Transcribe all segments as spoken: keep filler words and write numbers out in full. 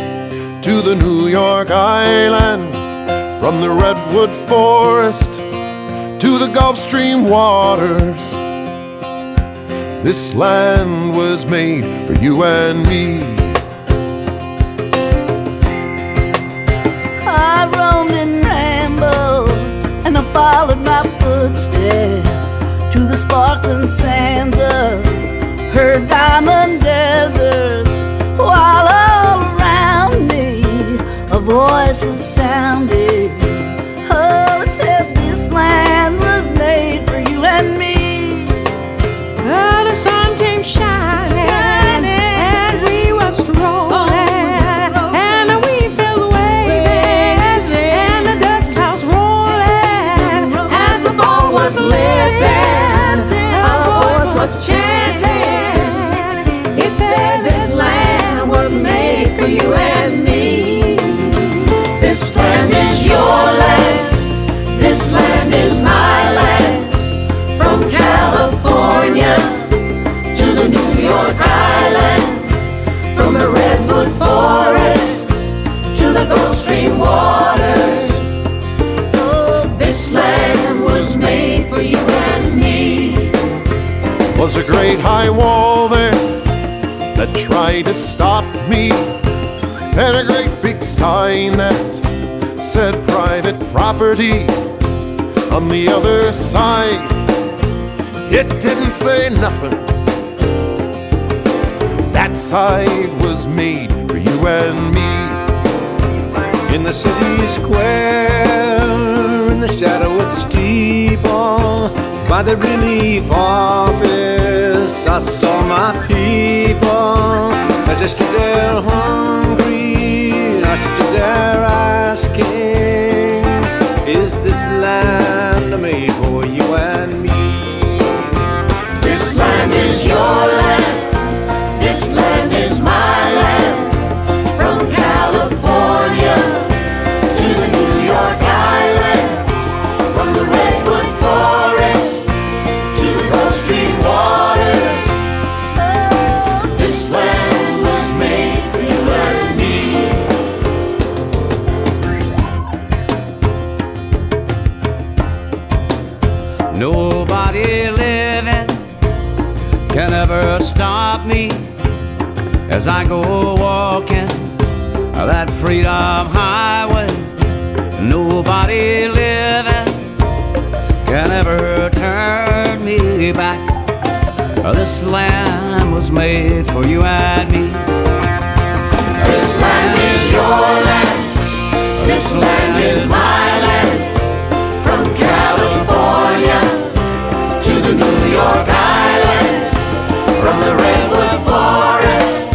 to the New York Island, from the Redwood Forest to the Gulf Stream waters, this land was made for you and me. I roamed and rambled, and I followed my footsteps to the sparkling sands of her diamond deserts, while all around me a voice was sounding. Oh, it said this land was made for you and me. Oh, the sun came shining, shining as we were strolling. Was chanting. It said this land was made for you and me. This land is your land. This land is my land. From California to the New York Island, from the Redwood Forest to the Gulf Stream waters, oh, this land was made for you and me. Was a great high wall there that tried to stop me, and a great big sign that said private property. On the other side, it didn't say nothing. That side was made for you and me. In the city square, in the shadow of the steeple, by the relief office, I saw my people. As I stood there hungry, I stood there asking, is this land made for you and me? This land is your land. This land is my land. From California to the New York Island, from the Redwood Forest Stream waters, this land was made for you and me. Nobody living can ever stop me as I go walking that freedom highway. Nobody living can ever turn me back. This land was made for you and me. This land is your land. This land is my land. From California to the New York Island, from the redwood forest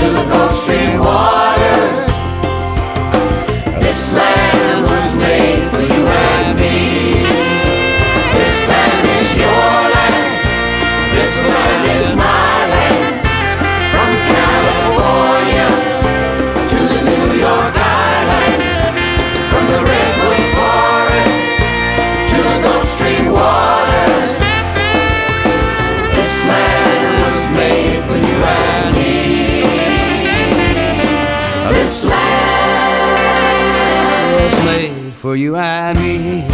to the Gulf Stream waters, this land was made for you and me. This land is your land. This land is my land. From California to the New York Island, from the redwood forest to the Gulf Stream waters, this land was made for you and me. This land was made for you and me.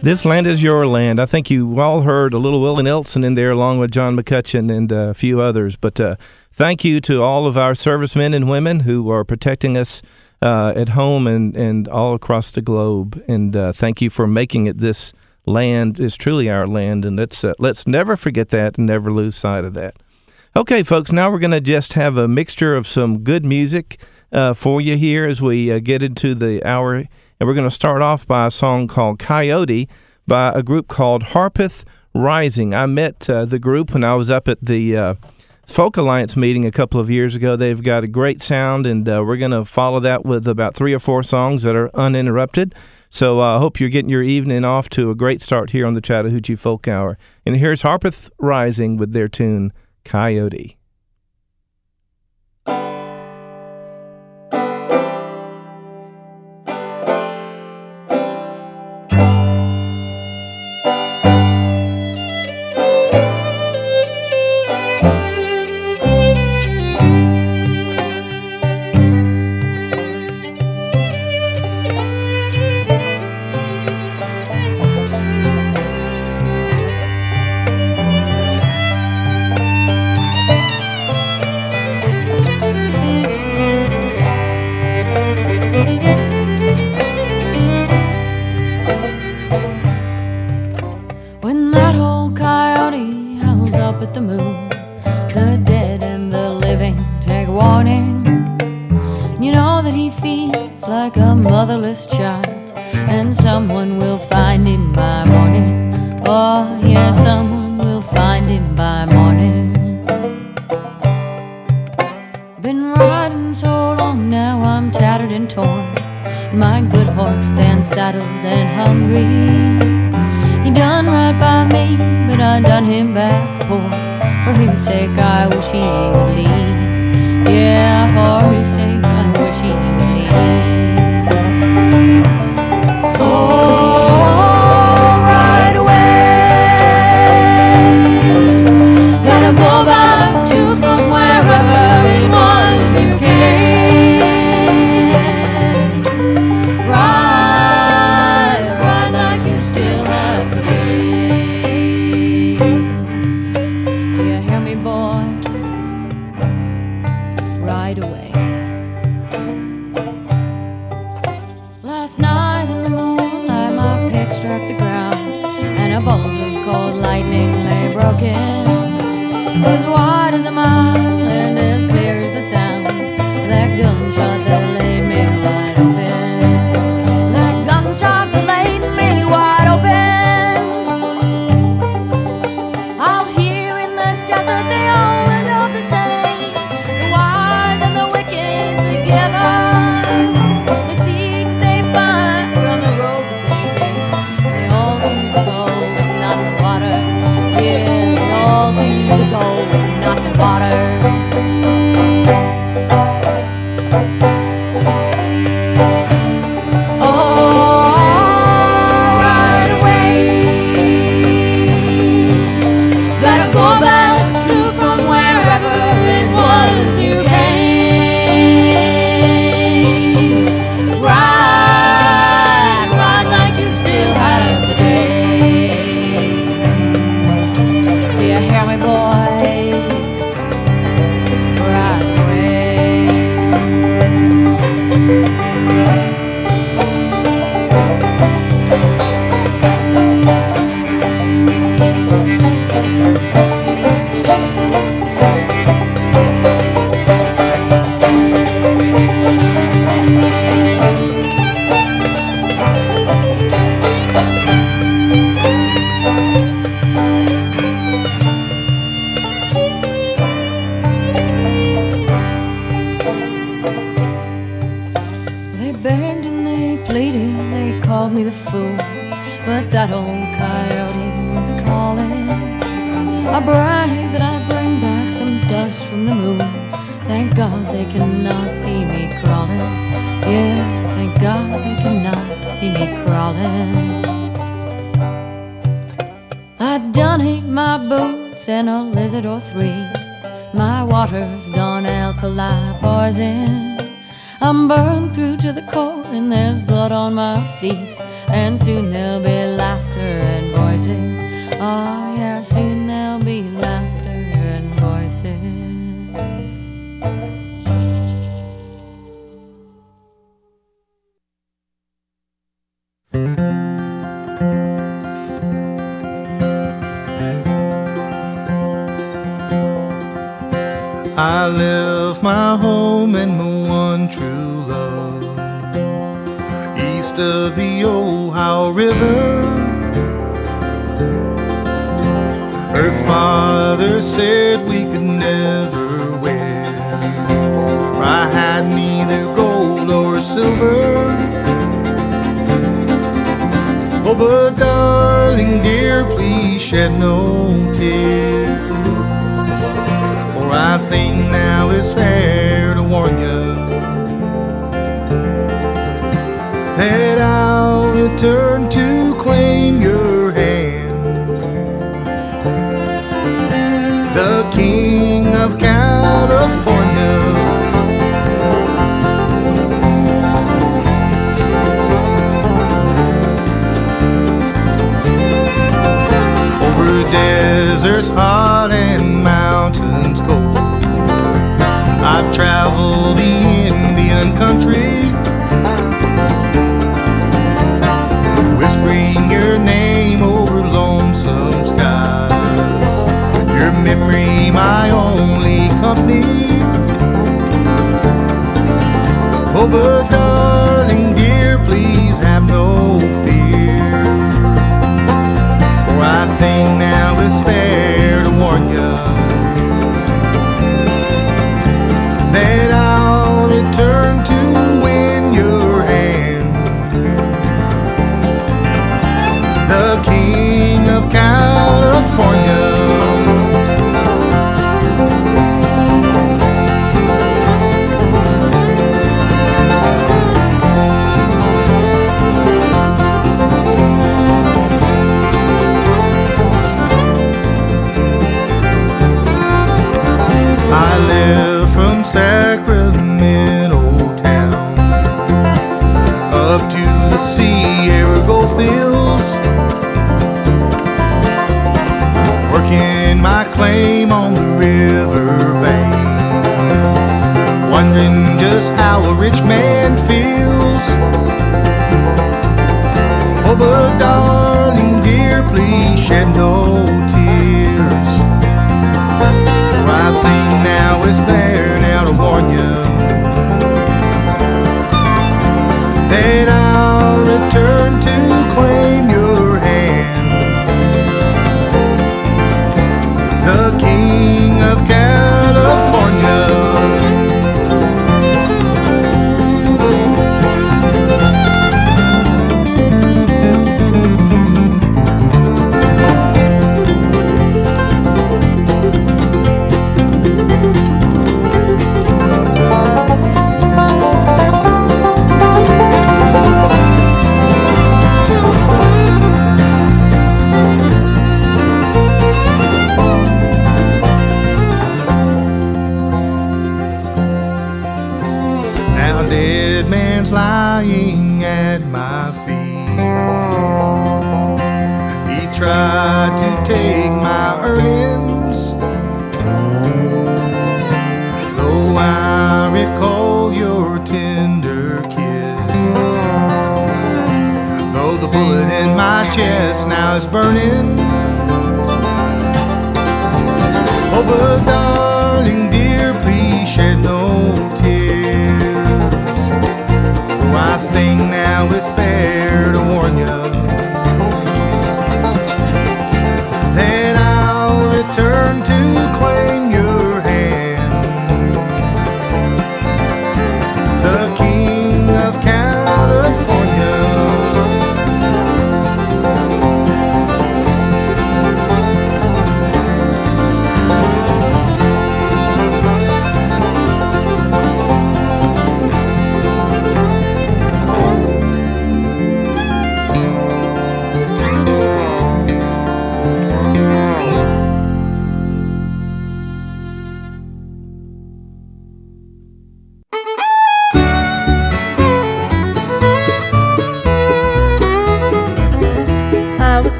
This land is your land. I think you all heard a little Willie Nelson in there along with John McCutcheon and a few others. But uh, thank you to all of our servicemen and women who are protecting us uh, at home and, and all across the globe. And uh, thank you for making it this land is truly our land. And let's, uh, let's never forget that and never lose sight of that. Okay, folks, now we're going to just have a mixture of some good music uh, for you here as we uh, get into the hour. And we're going to start off by a song called Coyote by a group called Harpeth Rising. I met uh, the group when I was up at the uh, Folk Alliance meeting a couple of years ago. They've got a great sound, and uh, we're going to follow that with about three or four songs that are uninterrupted. So I uh, hope you're getting your evening off to a great start here on the Chattahoochee Folk Hour. And here's Harpeth Rising with their tune, Coyote. Ride, ride like the fool, but that old coyote was calling. I brag that I bring back some dust from the moon. Thank God they cannot see me crawling. Yeah, thank God they cannot see me crawling. I done ate my boots and a lizard or three. My water's gone alkali poison. I'm burned through to the core and there's blood on my feet. And soon there'll be laughter and voices. Oh yeah, soon there'll be laughter and voices. I left my home and my one true love east of the Ohio River. Her father said we could never wed, for I had neither gold or silver. Oh, but darling dear, please shed no tear, for I think now it's fair to warn you that I'll return to claim your hand. The King of California. Deserts hot and mountains cold, I've traveled the Indian country, whispering your name over lonesome skies. Your memory my only company. Oh, but darling dear, please have no fear, for I think now it's fair to warn you that I'll return to win your hand. The King of California. Sacramento town up to the Sierra Goldfields, working my claim on the riverbank, wondering just how a rich man feels. Oh, but darling dear, please shed no tears, for I think now it's there to warn you that I'll return to claim your hand. The King of California. Lying at my feet, he tried to take my earnings. Though I recall your tender kiss, though the bullet in my chest now is burning. Oh, but darling dear, please shed no tears, I think now it's fair to warn you that I'll return to claim your hand. The King of California.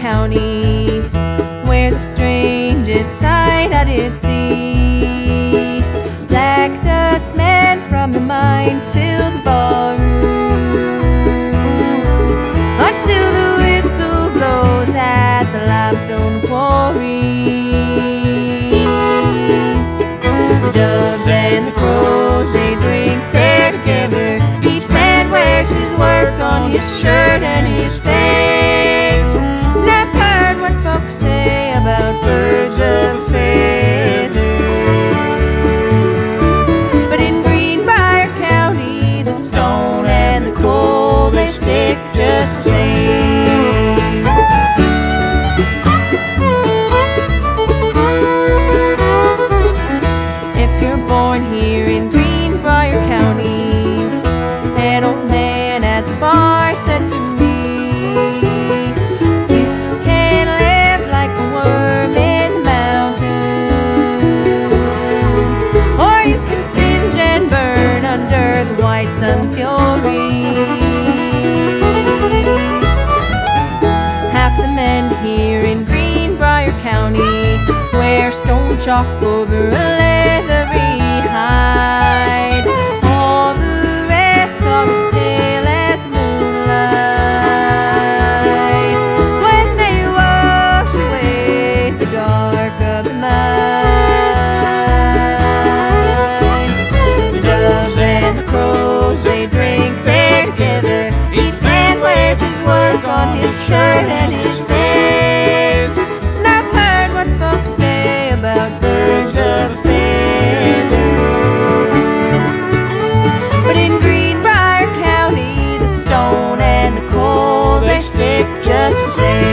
County, where the strangest sight I did see, black dust men from the mine-filled barroom, until the whistle blows at the limestone quarry. The doves and the crows, they drink there together, each man wears his work on his shirt and his face. And I've heard what folks say about birds of feather, but in Greenbrier County, the stone and the coal, they stick just the same. Sun's glory. Half the men here in Greenbrier County wear stone chalk over a leathery hide. All the rest are as pale as moonlight when they wash away the dark of the night. The doves and the crows, they drink there together, each man wears his work on his shirt and his face. And I've heard what folks say about birds of a feather, but in Greenbrier County, the stone and the coal, they stick just the same.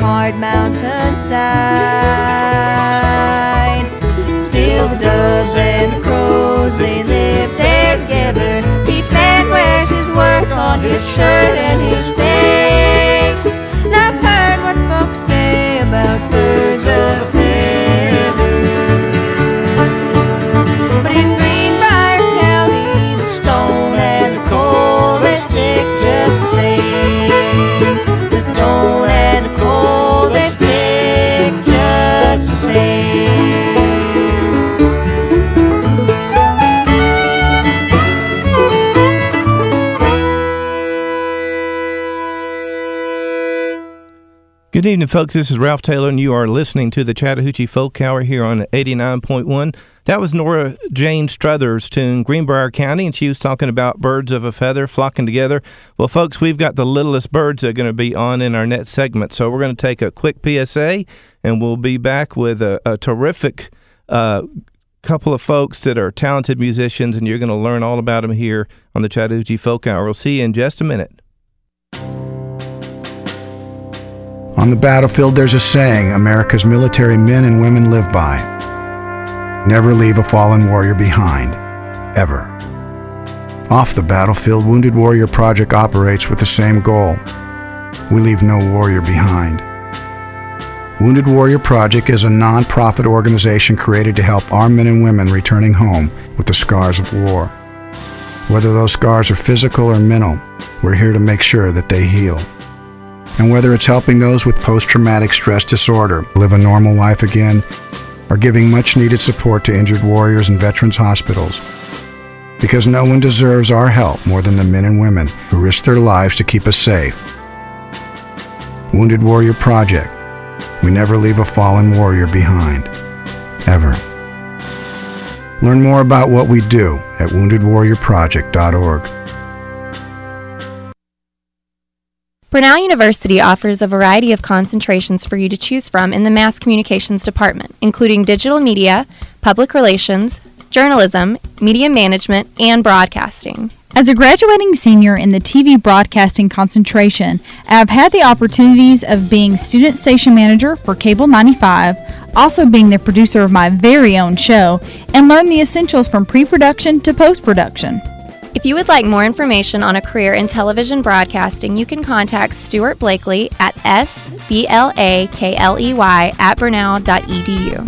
Hard mountainside. Still the doves and the crows, they live there together, each man wears his work on his shirt and his face. And I've heard what folks say about birds of a feather, but in Greenbrier County, the stone and the coal, they stick just the same. The stone and the coal, they stick just the same. Good evening, folks. This is Ralph Taylor, and you are listening to the Chattahoochee Folk Hour here on eighty-nine point one. That was Nora Jane Struthers' tune, Greenbrier County, and she was talking about birds of a feather flocking together. Well, folks, we've got the Littlest Birds that are going to be on in our next segment, so we're going to take a quick P S A, and we'll be back with a, a terrific uh, couple of folks that are talented musicians, and you're going to learn all about them here on the Chattahoochee Folk Hour. We'll see you in just a minute. On the battlefield, there's a saying America's military men and women live by. Never leave a fallen warrior behind, ever. Off the battlefield, Wounded Warrior Project operates with the same goal. We leave no warrior behind. Wounded Warrior Project is a non-profit organization created to help our men and women returning home with the scars of war. Whether those scars are physical or mental, we're here to make sure that they heal. And whether it's helping those with post-traumatic stress disorder live a normal life again, or giving much-needed support to injured warriors in veterans' hospitals. Because no one deserves our help more than the men and women who risk their lives to keep us safe. Wounded Warrior Project. We never leave a fallen warrior behind. Ever. Learn more about what we do at wounded warrior project dot org. Brunel University offers a variety of concentrations for you to choose from in the Mass Communications Department, including digital media, public relations, journalism, media management, and broadcasting. As a graduating senior in the T V broadcasting concentration, I have had the opportunities of being student station manager for Cable ninety-five, also being the producer of my very own show, and learned the essentials from pre-production to post-production. If you would like more information on a career in television broadcasting, you can contact Stuart Blakely at s b l a k l e y at brunel dot e d u.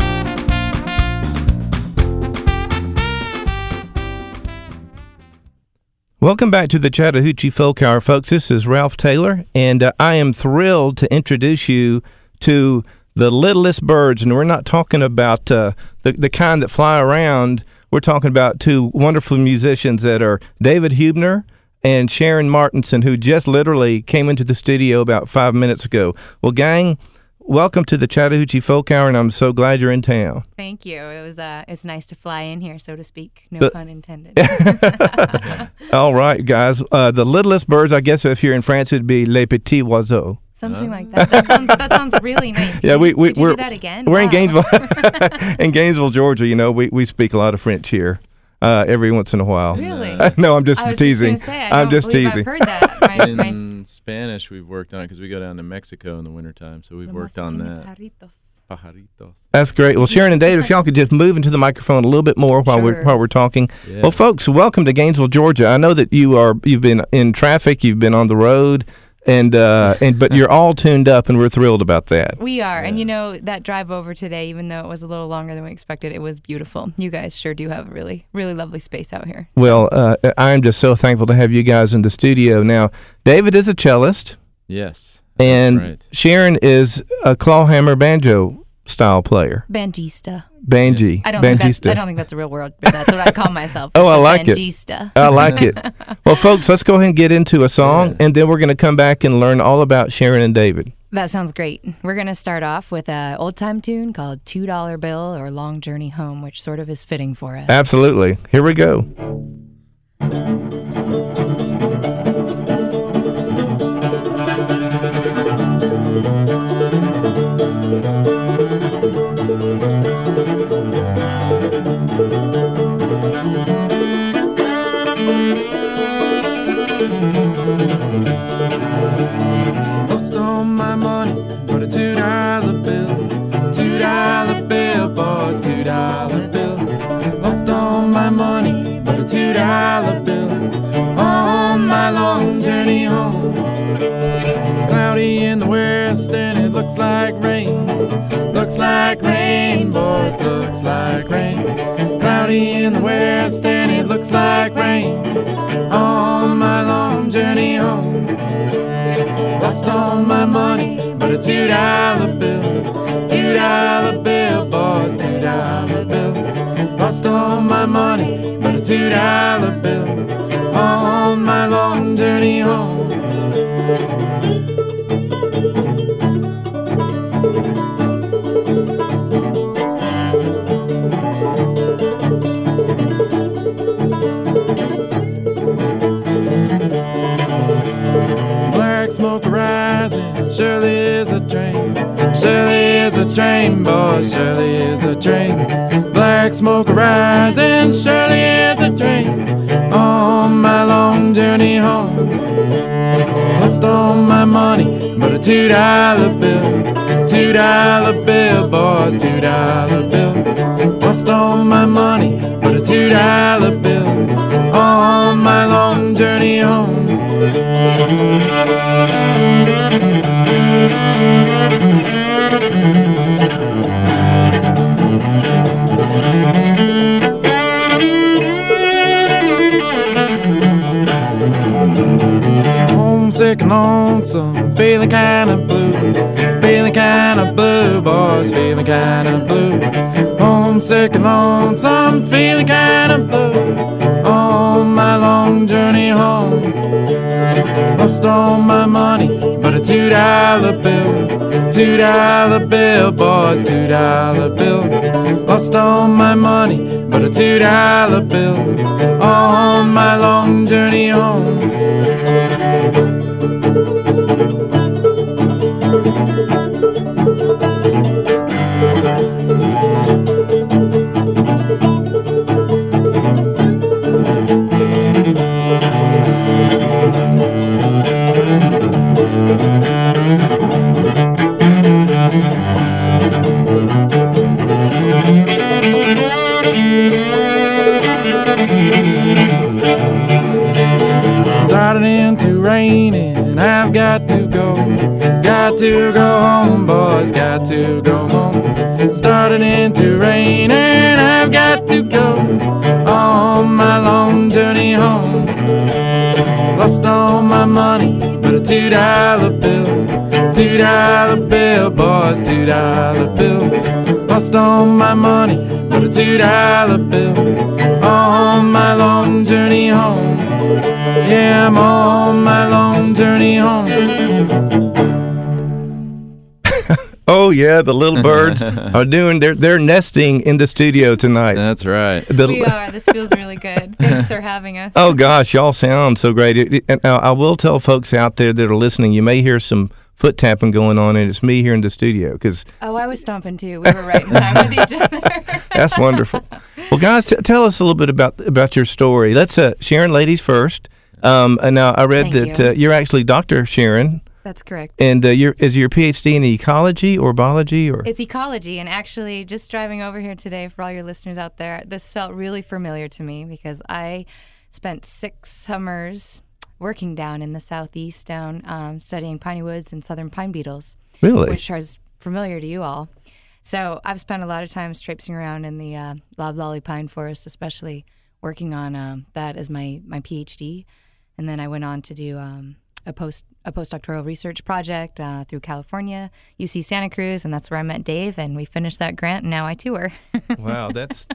Welcome back to the Chattahoochee Folk Hour, folks. This is Ralph Taylor, and uh, I am thrilled to introduce you to the Littlest Birds. And we're not talking about uh, the, the kind that fly around. We're talking about two wonderful musicians that are David Huebner and Sharon Martinson, who just literally came into the studio about five minutes ago. Well, gang, welcome to the Chattahoochee Folk Hour, and I'm so glad you're in town. Thank you. It was uh, it's nice to fly in here, so to speak. No but, pun intended. All right, guys. Uh, the Littlest Birds, I guess if you're in France, it'd be Les Petits Oiseaux. Something uh. like that. That sounds, that sounds really nice. Can yeah, we, we, you, we're, you do that again? We're wow. in Gainesville, in Gainesville, Georgia. You know, we, we speak a lot of French here. Uh, every once in a while. Really? No, I'm just I was teasing. Just say, I don't I'm just teasing. I've heard that. My, in my... Spanish, we've worked on it because we go down to Mexico in the wintertime, so we've worked on that. Pajaritos. Pajaritos. That's great. Well, Sharon and Dave, if y'all could just move into the microphone a little bit more while sure. we're while we're talking. Yeah. Well, folks, welcome to Gainesville, Georgia. I know that you are you've been in traffic, you've been on the road. And uh, and but you're all tuned up, and we're thrilled about that. We are, yeah. And you know, that drive over today, even though it was a little longer than we expected, it was beautiful. You guys sure do have a really, really lovely space out here. So. Well, uh, I'm just so thankful to have you guys in the studio. Now, David is a cellist. Yes, that's and right. Sharon is a clawhammer banjo style player. Banjista. Banji. I don't, Banjista. Think I don't think that's a real word, but that's what I call myself. Oh, I like Banjista. It. I like it. Well, folks, let's go ahead and get into a song, yeah. and then we're going to come back and learn all about Sharon and David. That sounds great. We're going to start off with an old-time tune called two dollar Bill or Long Journey Home, which sort of is fitting for us. Absolutely. Here we go. Lost all my money, but a two dollar bill, two dollar bill, boys, two dollar bill. Lost all my money, but a two dollar bill, on my long journey home. Cloudy in the west and it looks like rain, looks like rain, boys, looks like rain. Cloudy in the west and it looks like rain, on my long journey home. Lost all my money, but a two dollar bill, two dollar bill, boys, two dollar bill. Lost all my money, but a two dollar bill, on my long journey home. Smoke rising, surely is a train, surely is a train, boy, surely is a train. Black smoke rising, surely is a train, on my long journey home. Lost all my money, but a two dollar bill, two dollar bill, boys, two dollar bill. Lost all my money, but a two dollar bill, on my long journey home. Homesick and lonesome, feeling kinda blue, feeling kinda blue, boys, feeling kinda blue. Homesick and lonesome, feeling kinda blue, on my long journey home. Lost all my money, but a two dollar bill, two dollar bill, boys, two dollar bill. Lost all my money, but a two dollar bill, on my long journey home. Started into raining and I've got to go. Got to go home, boys, got to go home. Started into rain and I've got to go on my long journey home. Lost all my money but a two dollar bill. Two dollar bill, boys, two dollar bill. Lost all my money but a two dollar bill on my long journey home. Yeah, I'm on my long journey home. Oh yeah, the little birds are doing their they're nesting in the studio tonight. That's right. The, we are. This feels really good. Thanks for having us. Oh gosh, y'all sound so great. It, it, and I will tell folks out there that are listening, you may hear some foot tapping going on, and it's me here in the studio because oh, I was stomping too. We were right in time with each other. That's wonderful. Well, guys, t- tell us a little bit about about your story. Let's, uh, Sharon, ladies first. Um, and now I read Thank that you. Uh, you're actually Doctor Sharon. That's correct. And uh, your is your P H D in ecology or biology or? It's ecology, and actually, just driving over here today for all your listeners out there, this felt really familiar to me because I spent six summers working down in the southeast, down um, studying piney woods and southern pine beetles, really, which are familiar to you all. So I've spent a lot of time traipsing around in the uh, loblolly pine forest, especially working on um, that as my, my P H D, and then I went on to do um, a post a postdoctoral research project uh, through California, U C Santa Cruz, and that's where I met Dave, and we finished that grant, and now I tour. Wow, that's.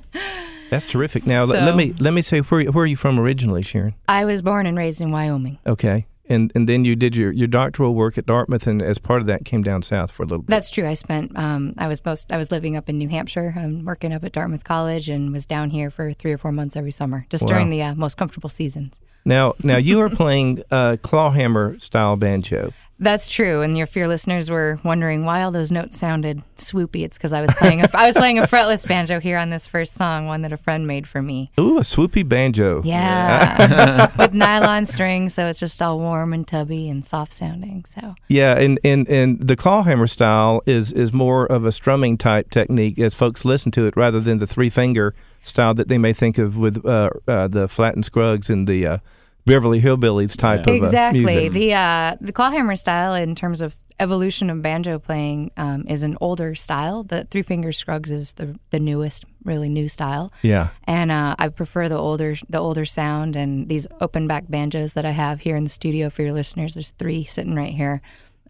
That's terrific. Now, so, let me let me say, where, where are you from originally, Sharon? I was born and raised in Wyoming. Okay. And and then you did your, your doctoral work at Dartmouth, and as part of that, came down south for a little bit. That's true. I spent, um, I was most, I was living up in New Hampshire, um, working up at Dartmouth College, and was down here for three or four months every summer, just wow. during the uh, most comfortable seasons. Now, now you are playing uh, clawhammer-style banjo. That's true, and your fear listeners were wondering why all those notes sounded swoopy. It's because I was playing a, I was playing a fretless banjo here on this first song, one that a friend made for me. Ooh, a swoopy banjo. Yeah, with nylon string, so it's just all warm and tubby and soft sounding. So yeah, and, and, and the clawhammer style is, is more of a strumming type technique as folks listen to it, rather than the three finger style that they may think of with uh, uh, the Flatten Scruggs and the uh, Beverly Hillbillies type yeah. of exactly. uh, music. Exactly. The, uh, the clawhammer style, in terms of evolution of banjo playing, um, is an older style. The three-finger Scruggs is the the newest, really new style. Yeah. And uh, I prefer the older the older sound, and these open-back banjos that I have here in the studio for your listeners. There's three sitting right here.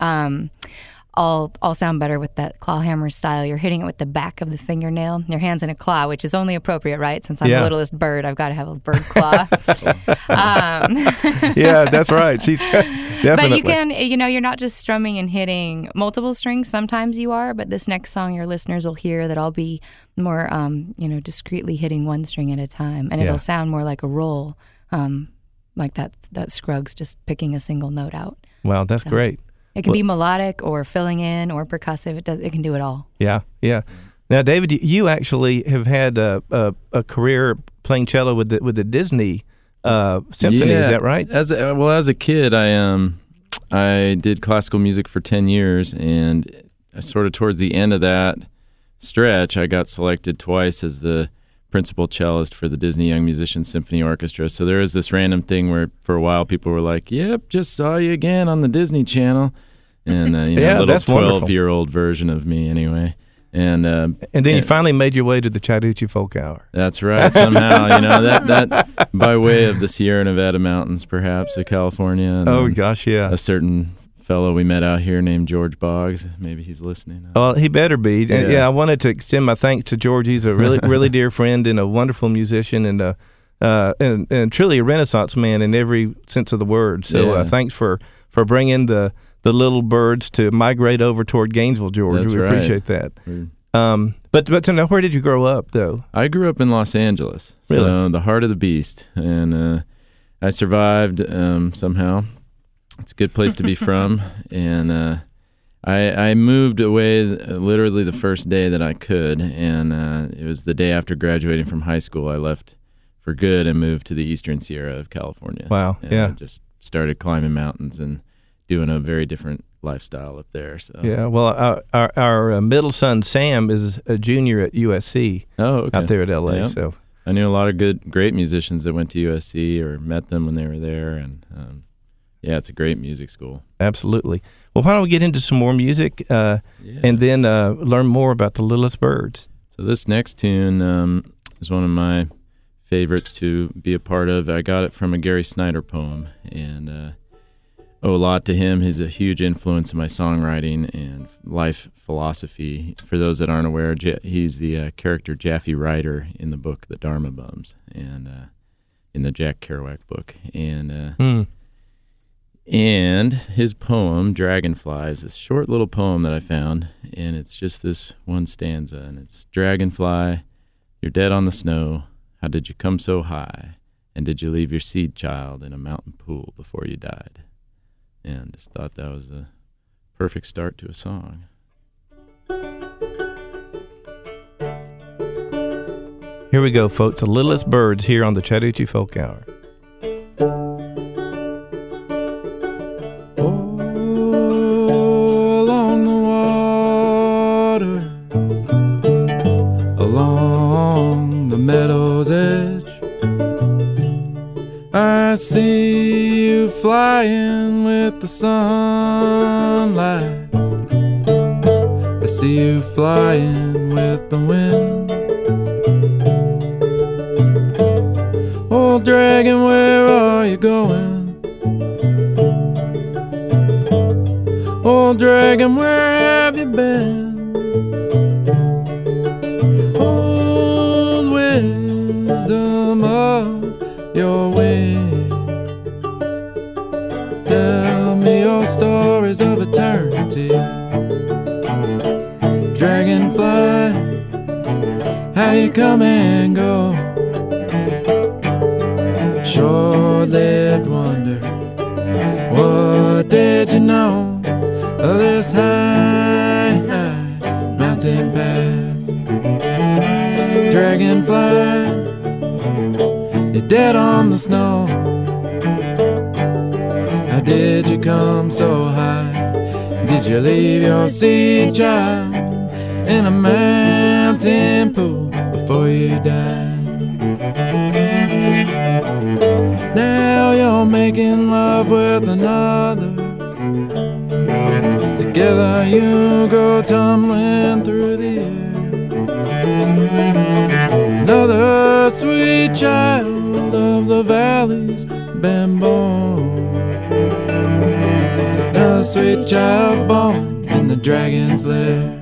Um All, all sound better with that clawhammer style. You're hitting it with the back of the fingernail. Your hand's in a claw, which is only appropriate, right? Since I'm yeah. the littlest bird, I've got to have a bird claw. um. Yeah, that's right. She's definitely. But you can, you know, you're not just strumming and hitting multiple strings. Sometimes you are, but this next song your listeners will hear that I'll be more, um, you know, discreetly hitting one string at a time, and yeah. it'll sound more like a roll, um, like that that Scruggs just picking a single note out. Wow, that's so great. It can well, be melodic or filling in or percussive. It does. It can do it all. Yeah, yeah. Now, David, you actually have had a a, a career playing cello with the, with the Disney uh, symphony. Yeah. Is that right? As a, well, as a kid, I um I did classical music for ten years, and I sort of towards the end of that stretch, I got selected twice as the principal cellist for the Disney Young Musicians Symphony Orchestra. So there is this random thing where for a while people were like, yep, just saw you again on the Disney Channel. And uh, you know, yeah, a little twelve-year-old version of me anyway. And uh, and then you and, finally made your way to the Chattahoochee Folk Hour. That's right, somehow. You know, that, that by way of the Sierra Nevada mountains, perhaps, of California. And oh, gosh, yeah. A certain fellow we met out here named George Boggs. Maybe he's listening. Well, he better be. Yeah. yeah, I wanted to extend my thanks to George. He's a really, really dear friend and a wonderful musician, and a, uh, and, and truly a Renaissance man in every sense of the word. So yeah. uh, thanks for, for bringing the, the little birds to migrate over toward Gainesville, Georgia. That's we right. appreciate that. Mm. Um, but but so now, where did you grow up, though? I grew up in Los Angeles. Really? So the heart of the beast. And uh, I survived um, somehow. It's a good place to be from, and uh, I, I moved away literally the first day that I could, and uh, it was the day after graduating from high school. I left for good and moved to the Eastern Sierra of California. Wow, and yeah. I just started climbing mountains and doing a very different lifestyle up there. So yeah, well, our our, our middle son, Sam, is a junior at U S C oh, okay. out there at L A, yep. so... I knew a lot of good, great musicians that went to U S C or met them when they were there. And um, yeah, it's a great music school. Absolutely. Well, why don't we get into some more music uh, yeah. and then uh, learn more about the Littlest Birds? So this next tune um, is one of my favorites to be a part of. I got it from a Gary Snyder poem and uh, owe a lot to him. He's a huge influence in my songwriting and life philosophy. For those that aren't aware, J- he's the uh, character Jaffe Rider in the book The Dharma Bums and uh, in the Jack Kerouac book. And uh, mm. and his poem, Dragonflies, this short little poem that I found, and it's just this one stanza, and it's, Dragonfly, you're dead on the snow. How did you come so high? And did you leave your seed child in a mountain pool before you died? And just thought that was the perfect start to a song. Here we go, folks. The Littlest Birds here on the Chattahoochee Folk Hour. Oh, along the water, along the meadow's edge, I see you flying with the sunlight. I see you flying with the wind. Oh, dragon, where are you going? Oh, dragon, where have you been? Old wisdom of your wings, tell me your stories of eternity. Dragonfly, how you come and go? Short-lived wonder, what did you know of this high, high mountain pass? Dragonfly, you're dead on the snow. Did you come so high? Did you leave your seed child in a mountain pool before you died? Now you're making love with another. Together you go tumbling through the air. Another sweet child of the valley's been born. Another sweet child born in the dragon's lair.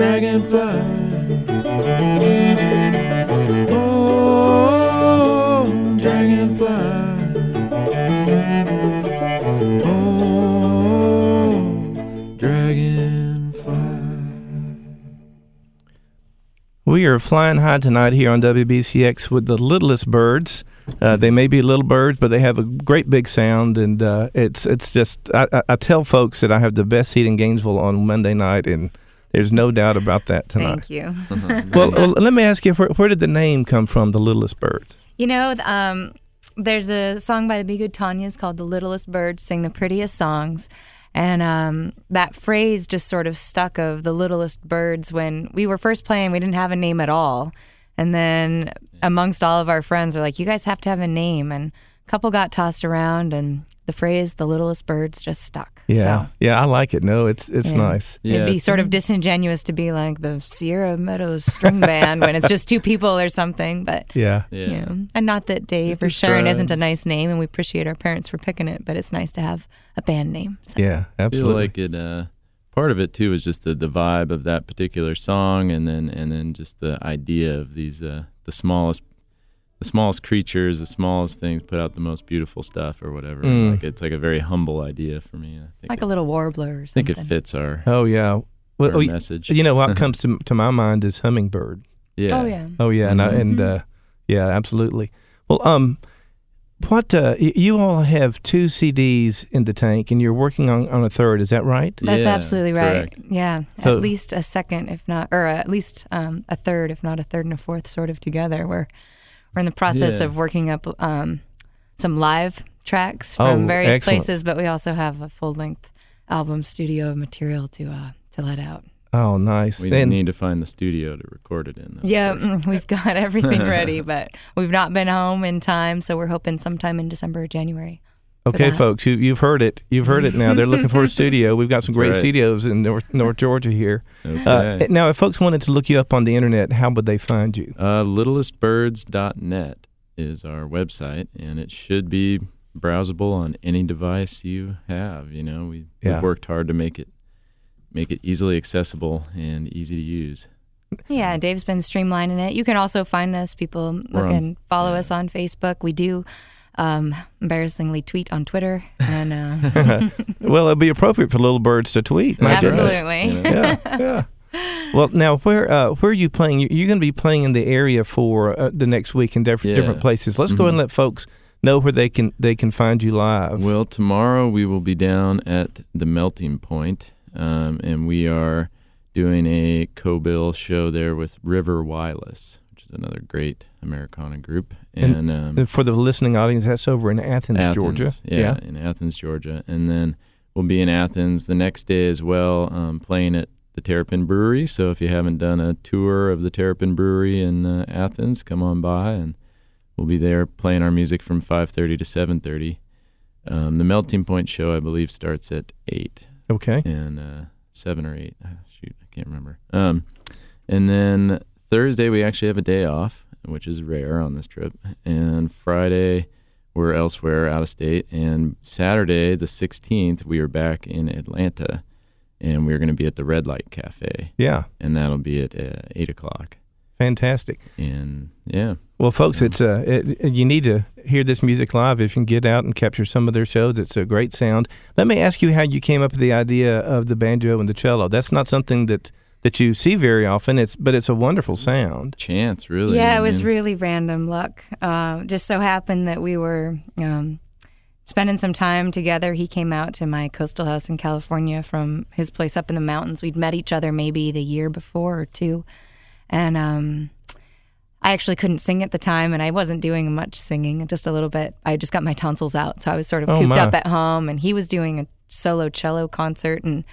Dragonfly, oh, we are flying high tonight here on W B C X with the Littlest Birds. Uh, they may be little birds, but they have a great big sound, and uh, it's it's just, I, I tell folks that I have the best seat in Gainesville on Monday night, and there's no doubt about that tonight. Thank you. well, well, let me ask you, where, where did the name come from, the Littlest Birds? You know, um, there's a song by the Be Good Tanya's called The Littlest Birds Sing the Prettiest Songs. And um, that phrase just sort of stuck of the littlest birds. When we were first playing, we didn't have a name at all. And then amongst all of our friends are like, you guys have to have a name. And a couple got tossed around, and the phrase the littlest birds just stuck. Yeah, so, yeah, I like it. No, it's it's yeah. nice. Yeah. It'd be sort of disingenuous to be like the Sierra Meadows String Band when it's just two people or something. But yeah, yeah. You know, and not that Dave it or Sharon describes. Isn't a nice name, and we appreciate our parents for picking it. But it's nice to have a band name. So. Yeah, absolutely. I feel like it. Uh, part of it too is just the, the vibe of that particular song, and then and then just the idea of these uh, the smallest. The smallest creatures, the smallest things put out the most beautiful stuff or whatever. Mm. Like it's like a very humble idea for me. I think like it, a little warbler or something. I think it fits our, oh, yeah. well, our oh, message. You know, what comes to to my mind is hummingbird. Yeah. Oh, yeah. Oh, yeah, mm-hmm. and, I, and uh, yeah, absolutely. Well, um, what uh, you all have two C Ds in the tank, and you're working on, on a third. Is that right? That's yeah, absolutely that's right. Correct. Yeah, so, at least a second, if not, or at least um, a third, if not a third and a fourth, sort of together where we're in the process yeah. of working up um, some live tracks from oh, various excellent. places, but we also have a full-length album studio of material to uh, to let out. Oh, nice. We and, need to find the studio to record it in. Though, yeah, we've got everything ready, but we've not been home in time, so we're hoping sometime in December or January. Okay, folks, you, you've heard it. You've heard it now. They're looking for a studio. We've got some That's great right. studios in North, North Georgia here. Okay. Uh, now, if folks wanted to look you up on the internet, how would they find you? Uh, littlest birds dot net is our website, and it should be browsable on any device you have. You know, we, yeah. we've worked hard to make it make it easily accessible and easy to use. Yeah, Dave's been streamlining it. You can also find us. People We're look on, and follow yeah. us on Facebook. We do. Um, embarrassingly tweet on Twitter. and uh, Well, it'd be appropriate for little birds to tweet. Absolutely. Yeah, yeah. Well, now, where uh, where are you playing? You're going to be playing in the area for uh, the next week in different, yeah. different places. Let's mm-hmm. go ahead and let folks know where they can they can find you live. Well, tomorrow we will be down at the Melting Point, um, and we are doing a co-bill show there with River Wireless, which is another great Americana group. And, and um, for the listening audience, that's over in Athens, Athens Georgia. Yeah, yeah, in Athens, Georgia. And then we'll be in Athens the next day as well, um, playing at the Terrapin Brewery. So if you haven't done a tour of the Terrapin Brewery in uh, Athens, come on by, and we'll be there playing our music from five thirty to seven thirty. Um, the Melting Point show, I believe, starts at eight. Okay. And uh, seven or eight. Oh, shoot, I can't remember. Um, and then Thursday, we actually have a day off, which is rare on this trip. And Friday, we're elsewhere out of state. And Saturday, the sixteenth, we are back in Atlanta. And we're going to be at the Red Light Cafe. Yeah. And that'll be at uh, eight o'clock. Fantastic. And, yeah. Well, folks, so. it's uh, it, you need to hear this music live if you can get out and capture some of their shows. It's a great sound. Let me ask you how you came up with the idea of the banjo and the cello. That's not something that... that you see very often, it's but it's a wonderful sound. Chance, really. Yeah, it was really random luck. Uh, just so happened that we were um, spending some time together. He came out to my coastal house in California from his place up in the mountains. We'd met each other maybe the year before or two. And um, I actually couldn't sing at the time, and I wasn't doing much singing, just a little bit. I just got my tonsils out, so I was sort of oh, cooped my. up at home. And he was doing a solo cello concert, and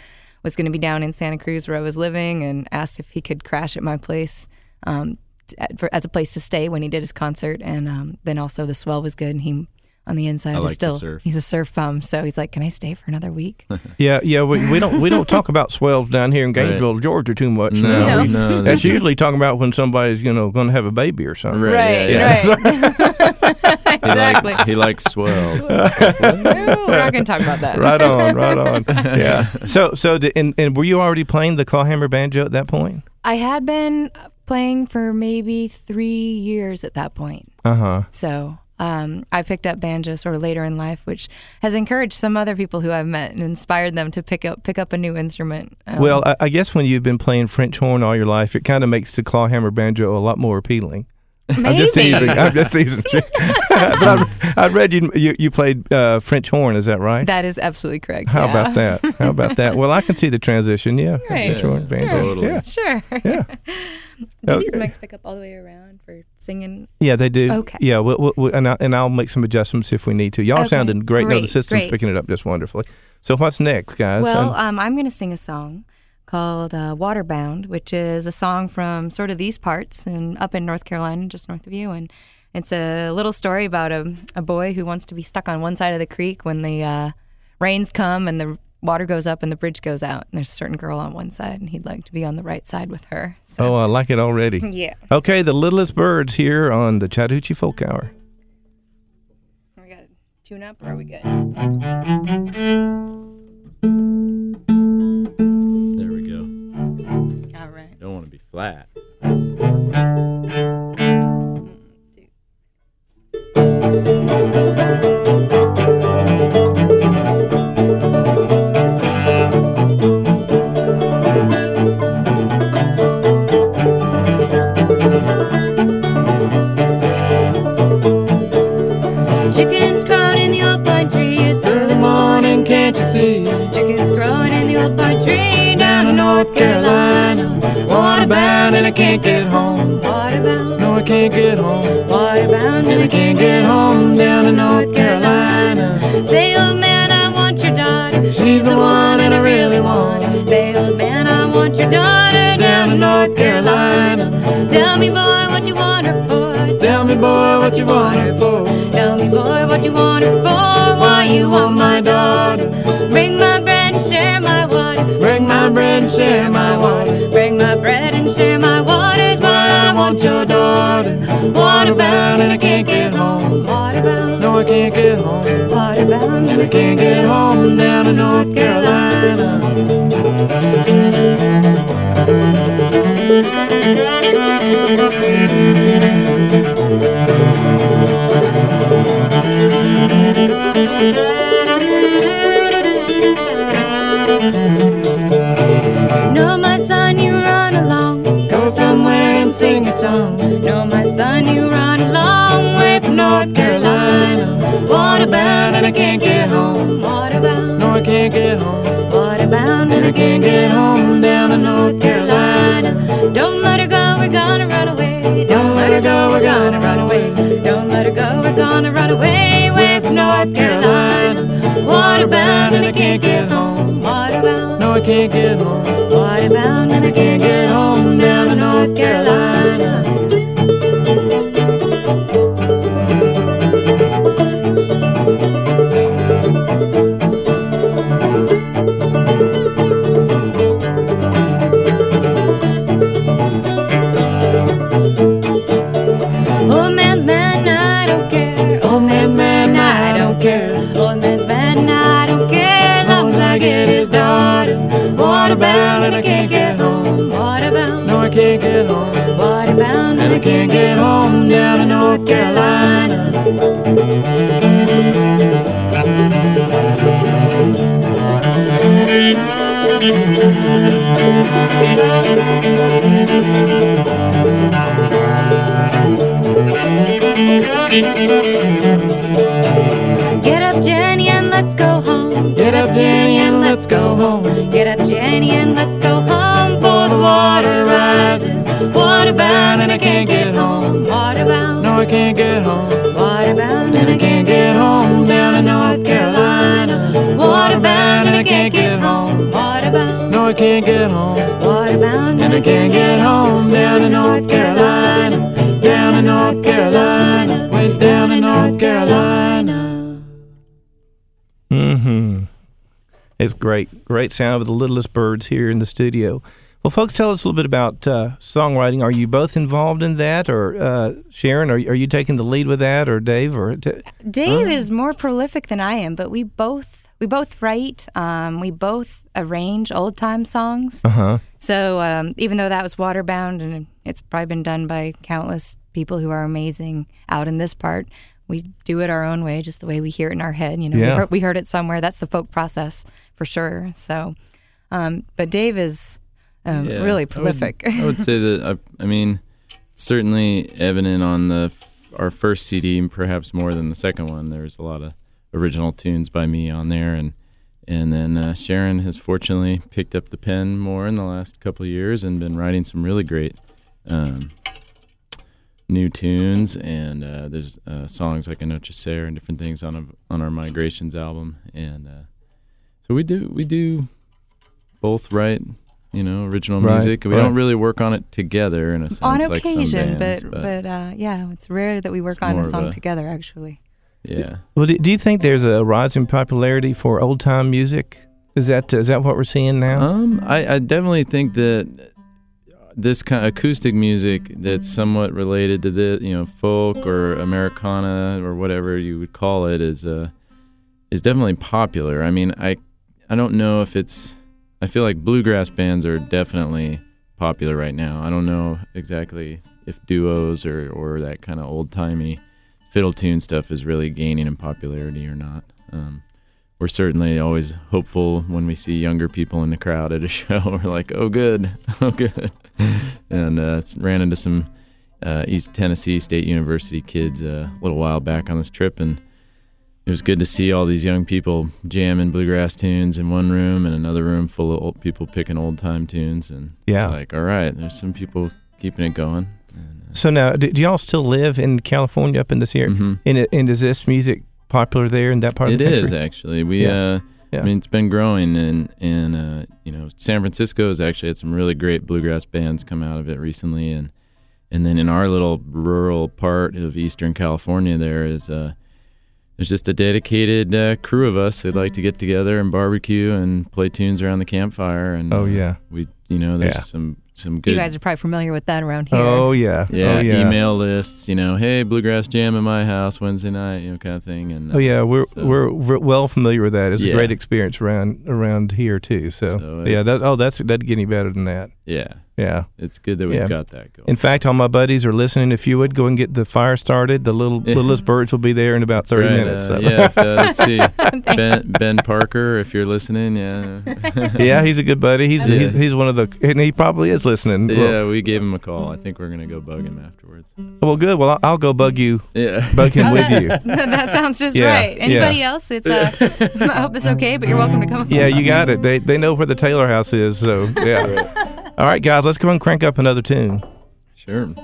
was going to be down in Santa Cruz where I was living, and asked if he could crash at my place um, t- for, as a place to stay when he did his concert. And um, then also the swell was good, and he on the inside I is like still he's a surf bum, so he's like, can I stay for another week? yeah, yeah. We, we don't we don't talk about swells down here in Gainesville, right. Georgia, too much. No, no. We, no that's usually talking about when somebody's you know going to have a baby or something. Right, right. Yeah, yeah. right. Exactly. He, likes, he likes swells. No, we're not going to talk about that. Right on, right on. Yeah. So, so, did, and, and were you already playing the clawhammer banjo at that point? I had been playing for maybe three years at that point. Uh huh. So, Um, I picked up banjo sort of later in life, which has encouraged some other people who I've met and inspired them to pick up pick up a new instrument. Um, well, I, I guess when you've been playing French horn all your life, it kind of makes the clawhammer banjo a lot more appealing. Maybe. I'm just teasing. I'm just teasing. But I read you you, you played uh, French horn. Is that right? That is absolutely correct. How yeah. about that? How about that? Well, I can see the transition. Yeah. Right. French yeah, horn, banjo. Sure. Totally. Yeah. Sure. Yeah. Do okay. these mics pick up all the way around for singing? Yeah, they do. Okay. Yeah, we'll, we'll, we'll, and, I, and I'll make some adjustments if we need to. Y'all okay. sounding great. great. No, the system's great. Picking it up just wonderfully. So what's next, guys? Well, um, I'm going to sing a song called uh, Waterbound, which is a song from sort of these parts and up in North Carolina, just north of you. And it's a little story about a, a boy who wants to be stuck on one side of the creek when the uh, rains come and the water goes up and the bridge goes out, and there's a certain girl on one side, and he'd like to be on the right side with her. So. Oh, I like it already. Yeah. Okay, the Littlest Birds here on the Chattahoochee Folk Hour. We got to tune up, or are we good? There we go. All right. Don't want to be flat. One, two. Chickens crowing in the old pine tree, it's early morning, can't you see? Chickens crowing in the old pine tree, down in North Carolina. Waterbound and I can't get home. Waterbound, no I can't get home. Waterbound and I can't get home, down in North Carolina. Say old man, I want your daughter, she's the one that I really want. Say old man, I want your daughter, down in North Carolina. Tell me boy, what you want her for? Tell me, boy, what you want her for? Tell me, boy, what you want her for? Why you want my daughter? Bring my bread and share my water. Bring my bread and share my water. Bring my bread and share my water's why I want your daughter. Waterbound and I can't get home. Waterbound, no, I can't get home. Waterbound and I can't get home down in North Carolina. No, my son, you run along, go somewhere and sing a song. No, my son, you run along, way from North Carolina. Waterbound and I can't get home. Waterbound, no, I can't get home. Waterbound and I can't get home down in North Carolina. Don't let her go, we're gonna run away. Don't let her go, we're gonna run away. Don't let her go, we're gonna run away, away from North Carolina. Waterbound and I can't get home. Waterbound, no I can't get home. Waterbound and I can't get home down in North Carolina. Waterbound and I can't get home. Waterbound, no I can't get home. Waterbound and I can't get home down in North Carolina. Get up, Jenny, and let's go home. Get up, Jenny, and let's go home. Get up, Jenny, and let's go home. For the water rises. Waterbound, and I can't get home. Waterbound, no, I can't get home. Waterbound, and I can't get home down in North Carolina. Waterbound, and I can't get home. Waterbound, no, I can't get home. Waterbound, and I can't get home down in North Carolina. Down in North Carolina, way down in North Carolina. Mm-hmm. It's great. Great sound of the Littlest Birds here in the studio. Well, folks, tell us a little bit about uh, songwriting. Are you both involved in that? Or uh, Sharon, are, are you taking the lead with that? Or Dave? Or t- Dave uh. is more prolific than I am, but we both we both write. Um, we both arrange old-time songs. Uh-huh. So um, even though that was Waterbound, and it's probably been done by countless people who are amazing out in this part, we do it our own way, just the way we hear it in our head. You know, yeah. we, heard, we heard it somewhere. That's the folk process for sure. So, um, but Dave is um, yeah, really prolific. I would, I would say that, I, I mean, certainly evident on the our first C D, and perhaps more than the second one. There's a lot of original tunes by me on there, and and then uh, Sharon has fortunately picked up the pen more in the last couple of years and been writing some really great um, new tunes, and uh, there's uh, songs like Anoche Sayre and different things on a, on our Migrations album, and uh, so we do we do both write, you know, original right, music. We right. don't really work on it together in a sense. On like occasion, some bands, but, but, but uh, yeah, it's rare that we work on a song a, together, actually. Yeah. Well, do you think there's a rise in popularity for old time music? Is that is that what we're seeing now? Um, I, I definitely think that this kind of acoustic music that's somewhat related to the, you know, folk or Americana or whatever you would call it is uh is definitely popular. I mean, I I don't know if it's. I feel like bluegrass bands are definitely popular right now. I don't know exactly if duos or or that kind of old timey fiddle tune stuff is really gaining in popularity or not. Um, we're certainly always hopeful when we see younger people in the crowd at a show. We're like, oh, good, oh, good. And uh, ran into some uh, East Tennessee State University kids uh, a little while back on this trip, and it was good to see all these young people jamming bluegrass tunes in one room and another room full of old people picking old-time tunes. And yeah. It's like, all right, there's some people keeping it going. So now, do, do y'all still live in California up in this area? Mm-hmm. And, and is this music popular there in that part of the country? It is, actually. We, yeah. Uh, yeah. I mean, it's been growing, and, and uh, you know, San Francisco has actually had some really great bluegrass bands come out of it recently. And, and then in our little rural part of Eastern California there is uh, there's just a dedicated uh, crew of us that like to get together and barbecue and play tunes around the campfire. And oh, yeah. Uh, we, you know, there's yeah. some... Some good, you guys are probably familiar with that around here. Oh yeah, yeah. Oh, yeah. Email lists, you know, hey, bluegrass jam in my house Wednesday night, you know, kind of thing. And oh yeah, we're so. we're, we're well familiar with that. It's yeah. a great experience around around here too. So, so it, yeah, that oh that's that get any better than that. Yeah, yeah. It's good that we've yeah. got that going. In fact, all my buddies are listening. If you would go and get the fire started, the little Littlest Birds will be there in about thirty right, minutes. Uh, so. Yeah, if, uh, let's see, Ben, Ben Parker, if you're listening, yeah, yeah, he's a good buddy. He's yeah. he's he's one of the and he probably is. Listening. Yeah, well, we gave him a call. I think we're gonna go bug him afterwards. Well, good. Well, I'll, I'll go bug you. Yeah, bug him oh, with that, you. That sounds just yeah. right. Anybody yeah. else? It's. Uh, I hope it's okay, but you're welcome to come. Yeah, you got it. They they know where the Taylor house is. So yeah. All right, guys, let's go and crank up another tune. Sure. You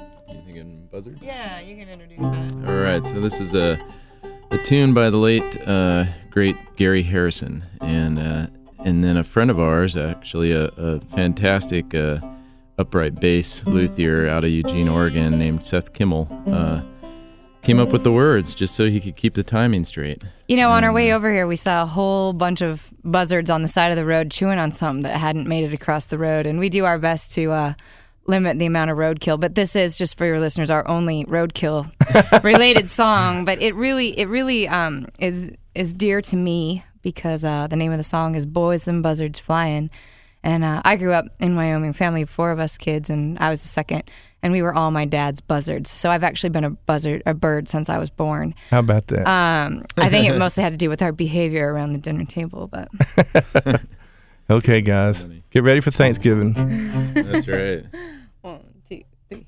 think I'm buzzards? Yeah, you can introduce that. All right. So this is a a tune by the late uh, great Gary Harrison, and uh, and then a friend of ours, actually a, a fantastic. Uh, upright bass luthier out of Eugene, Oregon, named Seth Kimmel, uh, came up with the words just so he could keep the timing straight. You know, on um, our way over here, we saw a whole bunch of buzzards on the side of the road chewing on something that hadn't made it across the road, and we do our best to uh, limit the amount of roadkill, but this is, just for your listeners, our only roadkill-related song, but it really it really um, is, is dear to me because uh, the name of the song is Boys and Buzzards Flying. And uh, I grew up in Wyoming, family of four of us kids, and I was the second, and we were all my dad's buzzards. So I've actually been a buzzard, a bird since I was born. How about that? Um, I think it mostly had to do with our behavior around the dinner table, but. Okay, guys, get ready for Thanksgiving. That's right. One, two, three.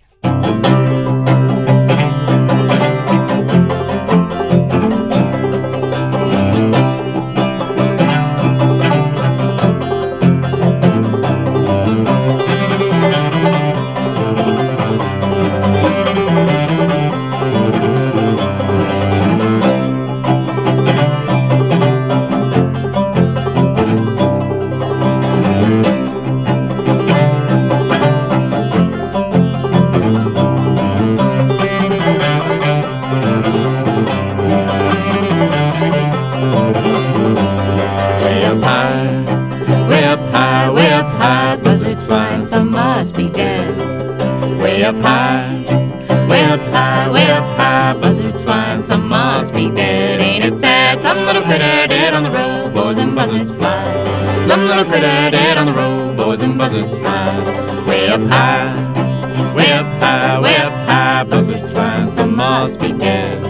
Some must be dead. Way up high, way up high, way up high. Buzzards flying, some must be dead. Ain't it sad? Some little critter dead on the road. Boys and buzzards fly. Some little critter dead on the road. Boys and buzzards fly. Way up high, way up high, way up high. Buzzards flying, some must be dead.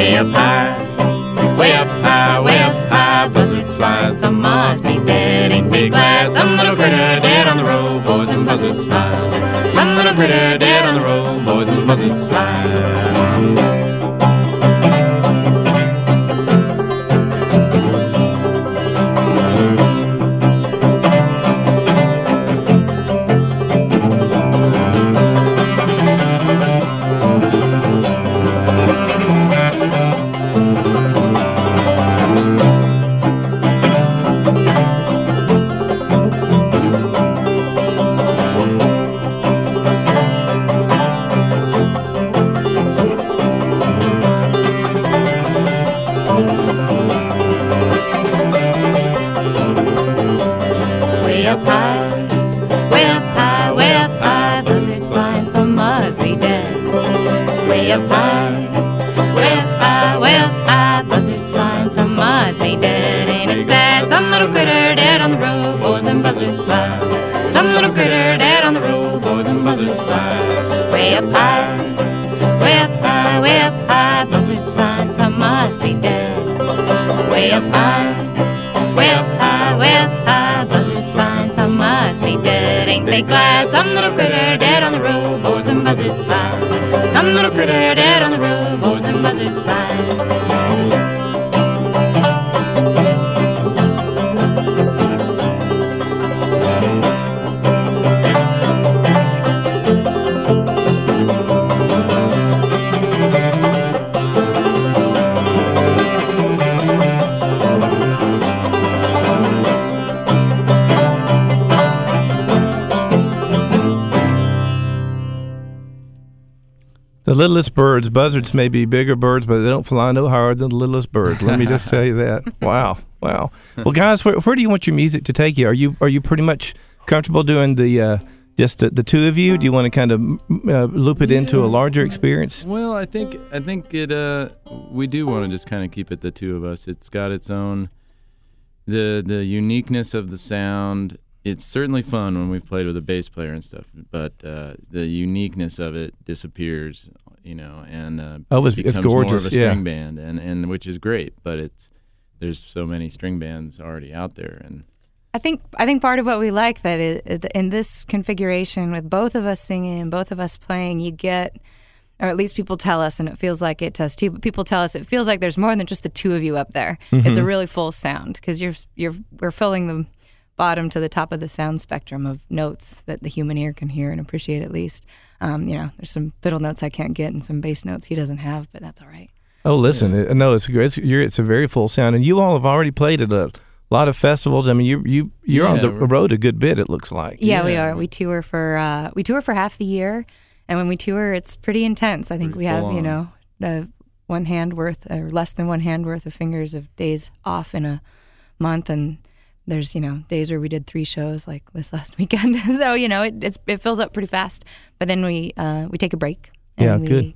way up high, way up high, way up high. Buzzards flying, some must be dead. Ain't they glad? Some little critter dead on the road, boys and buzzards fly. Some little critter dead on the road, boys and buzzards fly. The littlest birds. Buzzards may be bigger birds, but they don't fly no higher than the littlest birds. Let me just tell you that. Wow, wow. Well, guys, where, where do you want your music to take you? Are you are you pretty much comfortable doing the uh, just the, the two of you? Do you want to kind of uh, loop it yeah. into a larger experience? Well, I think I think it. Uh, we do want to just kind of keep it the two of us. It's got its own the the uniqueness of the sound. It's certainly fun when we've played with a bass player and stuff, but uh, the uniqueness of it disappears, you know, and uh, oh, it's, it becomes it's gorgeous. More of a string yeah. band, and, and which is great. But it's there's so many string bands already out there, and I think I think part of what we like that is, in this configuration with both of us singing and both of us playing, you get. Or at least people tell us, and it feels like it does too, but people tell us it feels like there's more than just the two of you up there. Mm-hmm. It's a really full sound, because you're, you're, we're filling the bottom to the top of the sound spectrum of notes that the human ear can hear and appreciate at least. Um, you know, there's some fiddle notes I can't get and some bass notes he doesn't have, but that's all right. Oh, listen, yeah. it, no, it's, it's, you're, it's a very full sound, and you all have already played at a lot of festivals. I mean, you, you, you're yeah, on the road a good bit, it looks like. Yeah, yeah. we are. We tour for uh, we tour for half the year. And when we tour, it's pretty intense. I think pretty we have, on. you know, uh, one hand worth or less than one hand worth of fingers of days off in a month. And there's, you know, days where we did three shows like this last weekend. So, you know, it it's, it fills up pretty fast. But then we uh, we take a break. And yeah, we, good.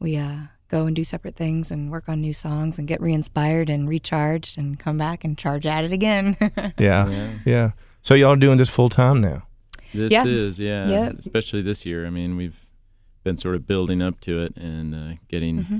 We uh, go and do separate things and work on new songs and get re-inspired and recharged and come back and charge at it again. yeah, yeah, yeah. So y'all are doing this full time now? This yeah. is, yeah, yep. especially this year. I mean, we've been sort of building up to it and uh, getting mm-hmm.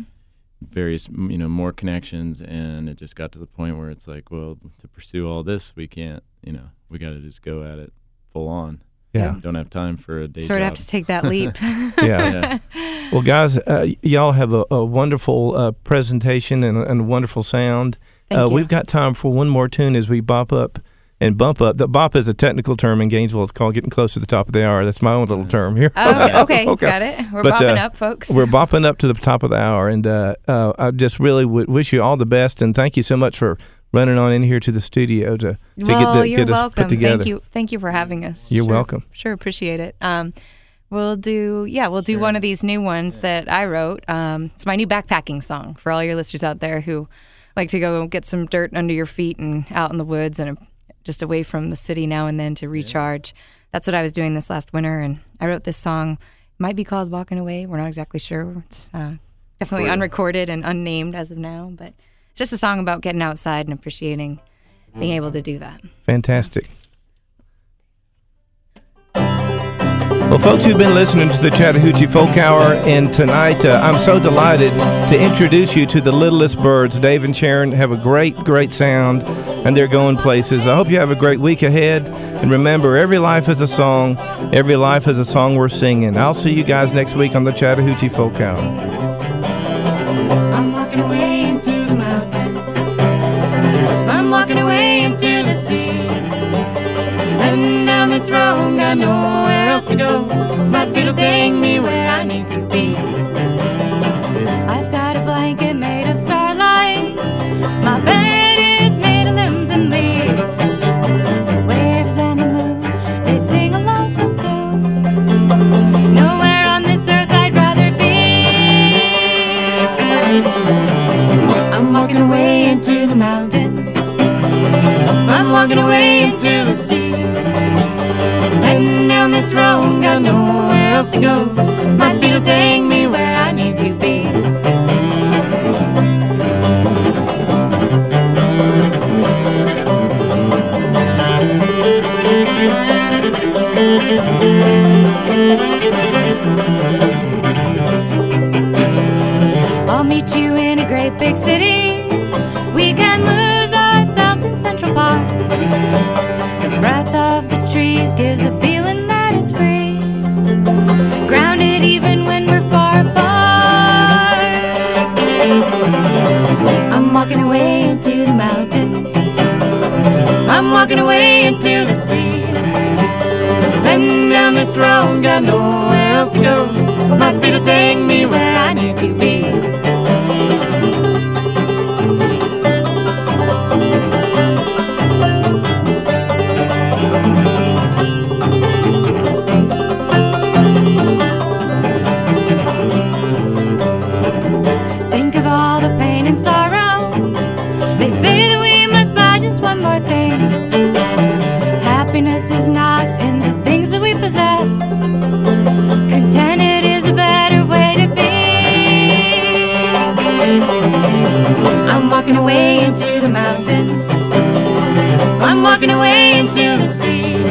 various, you know, more connections, and it just got to the point where it's like, well, to pursue all this, we can't, you know, we got to just go at it full on. Yeah, don't have time for a day sort job. Sort of have to take that leap. yeah. yeah. Well, guys, uh, y'all have a, a wonderful uh, presentation and, and a wonderful sound. Thank uh, you. We've got time for one more tune as we bop up. And bump up. The bop is a technical term in Gainesville. It's called getting close to the top of the hour. That's my own little term here. Oh, okay. okay, got it. We're but, bopping uh, up, folks. We're bopping up to the top of the hour. And uh, uh, I just really would wish you all the best. And thank you so much for running on in here to the studio to, to well, get, the, get us welcome. put together. Thank you. Thank you for having us. You're sure. welcome. Sure, appreciate it. Um, we'll do, yeah, we'll do sure. one of these new ones yeah. that I wrote. Um, it's my new backpacking song for all your listeners out there who like to go get some dirt under your feet and out in the woods and a just away from the city now and then to recharge. Yeah. That's what I was doing this last winter, and I wrote this song. It might be called Walking Away. We're not exactly sure. It's uh, definitely Brilliant. unrecorded and unnamed as of now, but it's just a song about getting outside and appreciating being able to do that. Fantastic. Well, folks, you've been listening to the Chattahoochee Folk Hour, and tonight uh, I'm so delighted to introduce you to the Littlest Birds. Dave and Sharon have a great, great sound, and they're going places. I hope you have a great week ahead, and remember, every life is a song. Every life is a song we're singing. I'll see you guys next week on the Chattahoochee Folk Hour. I'm walking away into the mountains. I'm walking away into the sea. And now that's wrong, I know nowhere else to go. My feet will take me where I need to be. I've got a blanket made of starlight. My bed is made of limbs and leaves. The waves and the moon, they sing a lonesome tune. Nowhere on this earth I'd rather be. I'm walking away into the mountains. I'm walking away into the sea. And down this road, got nowhere else to go. My feet will take me where I need to be. I'll meet you in a great big city. We can lose Central Park. The breath of the trees gives a feeling that is free. Grounded even when we're far apart. I'm walking away into the mountains. I'm walking away into the sea. And down this road, got nowhere else to go. My feet will take me where I need to be. I'm walking away into the mountains. I'm walking away into the sea. And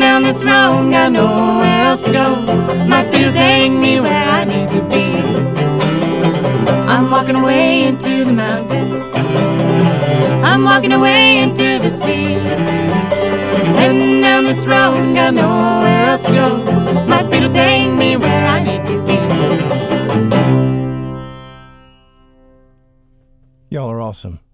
down this road, got nowhere else to go. My feet will take me where I need to be. I'm walking away into the mountains. I'm walking away into the sea. And down this road, got nowhere else to go. My feet will take me where I need to be. Y'all are awesome.